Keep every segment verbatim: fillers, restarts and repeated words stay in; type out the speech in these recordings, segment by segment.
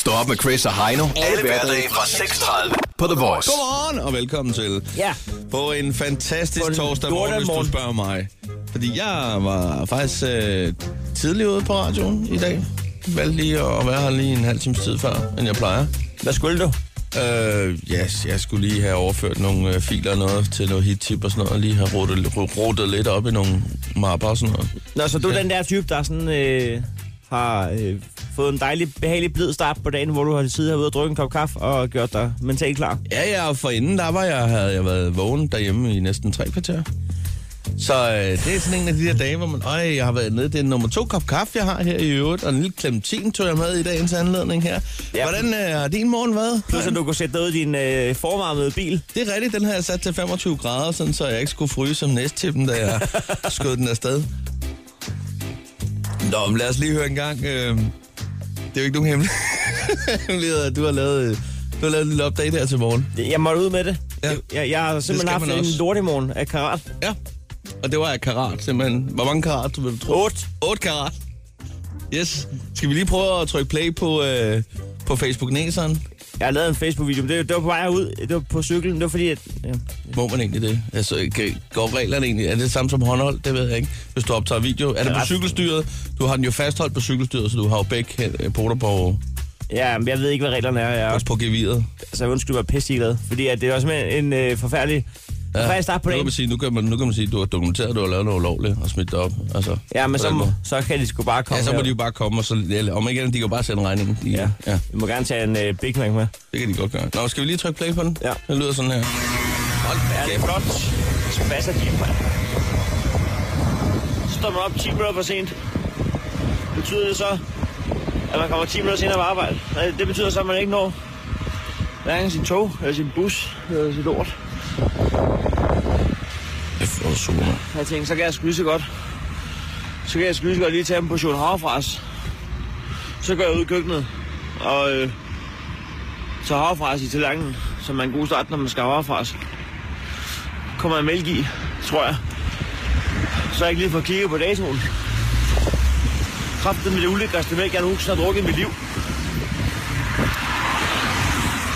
Stå op med Chris og Heino. Alle hverdage fra seks tredive på The Voice. Godmorgen og velkommen til. Ja. På en fantastisk på torsdag morgen, hvis du spørger mig. Fordi jeg var faktisk øh, tidlig ude på radioen i dag. Valgte lige at være her lige en halv times tid før, end jeg plejer. Hvad skulle du? Øh, yes, jeg skulle lige have overført nogle øh, filer og noget til noget hit-tip og sådan noget, og lige have rodet lidt op i nogle mapper og sådan noget. Nå, så du er ja. den der type, der sådan, øh, har øh, fået en dejlig, behagelig blid start på dagen, hvor du har siddet herude og drukket en kop kaffe og gjort dig mentalt klar? Ja, ja, og forinden der var jeg, havde jeg været vågen derhjemme i næsten tre kvarter. Så øh, det er sådan en af de der dage, hvor man, øj, jeg har været nede. Det er nummer to kop kaffe, jeg har her i øvrigt, og en lille clementin tog jeg med i dagens anledning her. Ja. Hvordan har øh, din morgen været? Plus at du kunne sætte dig ud i din øh, forvarmede bil. Det er rigtigt, den har jeg sat til femogtyve grader, sådan, så jeg ikke skulle fryse som næsttippen, da jeg skød den afsted. Nå, men lad os lige høre en gang. Øh, det er jo ikke nogen hemmelighed, at du har lavet... Øh, Du har lavet en lille update her til morgen. Jeg måtte ud med det. Ja. Jeg, jeg har simpelthen haft en lortemorgen af karat. Ja, og det var af karat simpelthen. Hvor mange karat, du vil tro? Otte. Otte karat. Yes. Skal vi lige prøve at trykke play på, øh, på Facebook-næseren? Jeg har lavet en Facebook-video, men det, det var på vej herud. Det var på cyklen. Det var fordi, at... Ja. Må man egentlig det? Altså, går reglerne egentlig? Er det samme som håndhold? Det ved jeg ikke. Hvis du optager video. Er det på cykelstyret? Du har den jo fastholdt på cykelstyret, så du har jo begge poter på... Ja, men jeg ved ikke, hvad reglerne er. Jeg er også på geviret. Altså, undskyld, jeg var pisseliglad, fordi at det er også en øh, forfærdelig... Ja, forfærdelig start på dagen. Nu kan man sige, nu kan man, nu kan man sige at du har dokumenteret, at du har lavet noget ulovligt og smidt det op. Altså, ja, men så, må, så kan de sgu bare komme. Ja, så må her. De jo bare komme, og så, ja, om ikke andet, de kan jo bare sende regningen. De, ja, ja. Vi må gerne tage en øh, Big Mac med. Det kan de godt gøre. Nå, skal vi lige trykke play på den? Ja. Den lyder sådan her. Hold da kæft. Flot. Spasser de, mand. Så står man op ti minutter for sent. Betyder det så... at man kommer ti minutter senere på arbejde. Det betyder så, at man ikke når hverken sin tog, eller sin bus, eller sit lort. Det er super. Jeg tænkte, så kan jeg sgu så godt. Så kan jeg sgu så godt lige tage en portion havfras. Så går jeg ud i køkkenet, og øh, tager havfras i tallerkenen, som er en god start, når man skal have havfras. Kommer jeg mælk i, tror jeg. Så jeg ikke lige får kigget på datoen. Kraften med det ulækkerste mælk, jeg nogensinde har drukket i mit liv.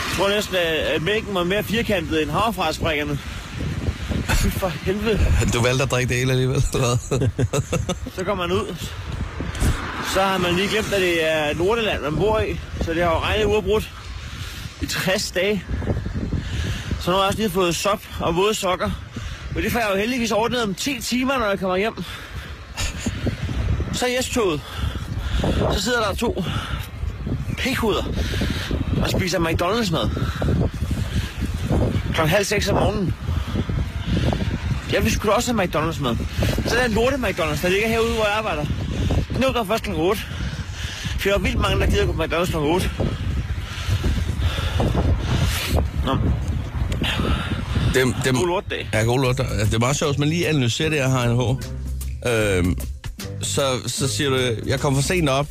Jeg tror næsten, at mælken var mere firkantet end havfrasprækkerne. For helvede. Du valgte at drikke det hele alligevel. Så kommer man ud. Så har man lige glemt, at det er Nordland, man bor i. Så det har jo regnet uafbrudt i tres dage. Så nu har jeg også lige fået sop og våde sokker. Men det får jeg jo heldigvis ordnet om ti timer, når jeg kommer hjem. Så er S-toget. Så sidder der to pikhuder og spiser McDonald's mad. Klokken halv seks om morgenen. Jeg vil sgu også have McDonald's mad. Så der er en lorte McDonald's, der ligger herude, hvor jeg arbejder. Den lukker først klokken otte. For der er vildt mange, der gider gå på McDonald's klokken otte. Nå. Dem, dem, god lortdag. Ja, god lortdag. Det er meget sjovt, hvis man lige analyserer det, jeg har en hår. Øhm. Så, så siger du, jeg kommer for sent op,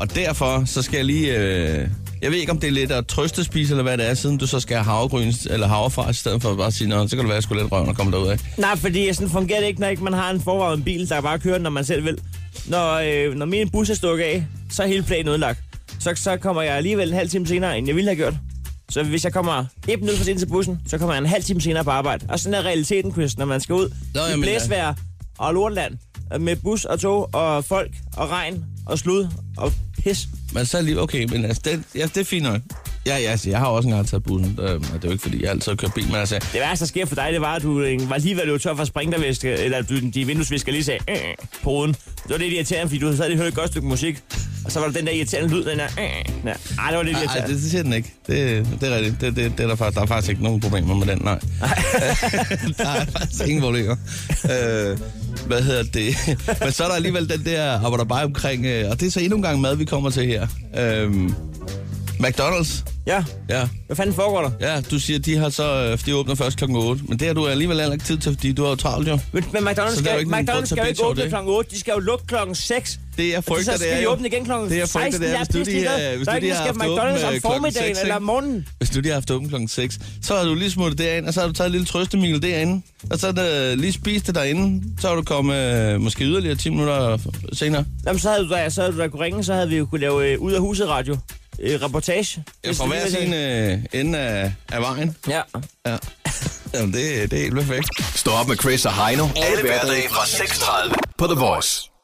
og derfor så skal jeg lige... Øh, jeg ved ikke, om det er lidt at trøstespise, eller hvad det er, siden du så skal have havregryn eller havrefars, i stedet for at bare sige, nå, så kan det være, at jeg skulle lidt røven og komme derud af. Nej, fordi sådan fungerer det ikke, når ikke man har en forvarmet bil, der bare kører, når man selv vil. Når, øh, når min bus er stukket af, så er hele planen udlagt. Så, så kommer jeg alligevel en halv time senere, end jeg ville have gjort. Så hvis jeg kommer et minut for sent til bussen, så kommer jeg en halv time senere på arbejde. Og sådan er realiteten, Chris, når man skal ud nå, i blæsvejr og Nordland. Med bus og tog og folk og regn og slud og pis. Men så lige, okay, men altså, det, ja, det er fint nok. Ja, ja, altså, jeg har også engang taget bussen, det, det er jo ikke, fordi jeg altid har kørt bil, men altså... Det værste, der sker for dig, det var, at du var lige ved at løbe tør for sprintervæske, eller at de vinduesvisker lige sagde øh, på ruden. Det var lidt irriterende, fordi du havde hørt et godt stykke musik, og så var der den der irriterende lyd, den der... Øh, nej, det var lidt irriterende. Nej, det, det siger den ikke. Det, det er rigtigt. Det, det, det er der, faktisk, der er faktisk ikke nogen problemer med den, nej. Nej. Der er faktisk ingen problemer. Øh, hvad hedder det? Men så er der alligevel den der, hvor der bare omkring... Og det er så endnu en gang mad, vi kommer til her. Øh, McDonald's? Ja. Ja. Hvad fanden foregår der? Ja, du siger, de har så de åbner først klokken otte, men det har du alligevel aldrig tid til, fordi du har jo travlt jo. Men, men McDonald's skal jo ikke, McDonald's skal ikke åbne klokken otte, de skal jo lukke klokken seks. Det er frygter, det er jo. Så skal de åbne igen klokken seksten. Det er frygter, det er, hvis du lige har haft McDonald's om formiddagen eller om morgenen. Hvis du lige har haft åbne klokken seks, så har du lige smuttet derind, og så har du taget en lille trøstemil derinde, og så har du lige spist det derinde, så har du kommet måske yderligere ti minutter senere. Jamen så havde du da, så havde du da kunne ringe, så havde vi jo kunne lave ud af huset radio. øh, reportage. Ja, fra hver sin øh, ende af, af vejen. Ja. Ja. Jamen, det, det er helt perfekt. Stå op med Chris og Heino. Alle hverdage fra seks tredive på The Voice.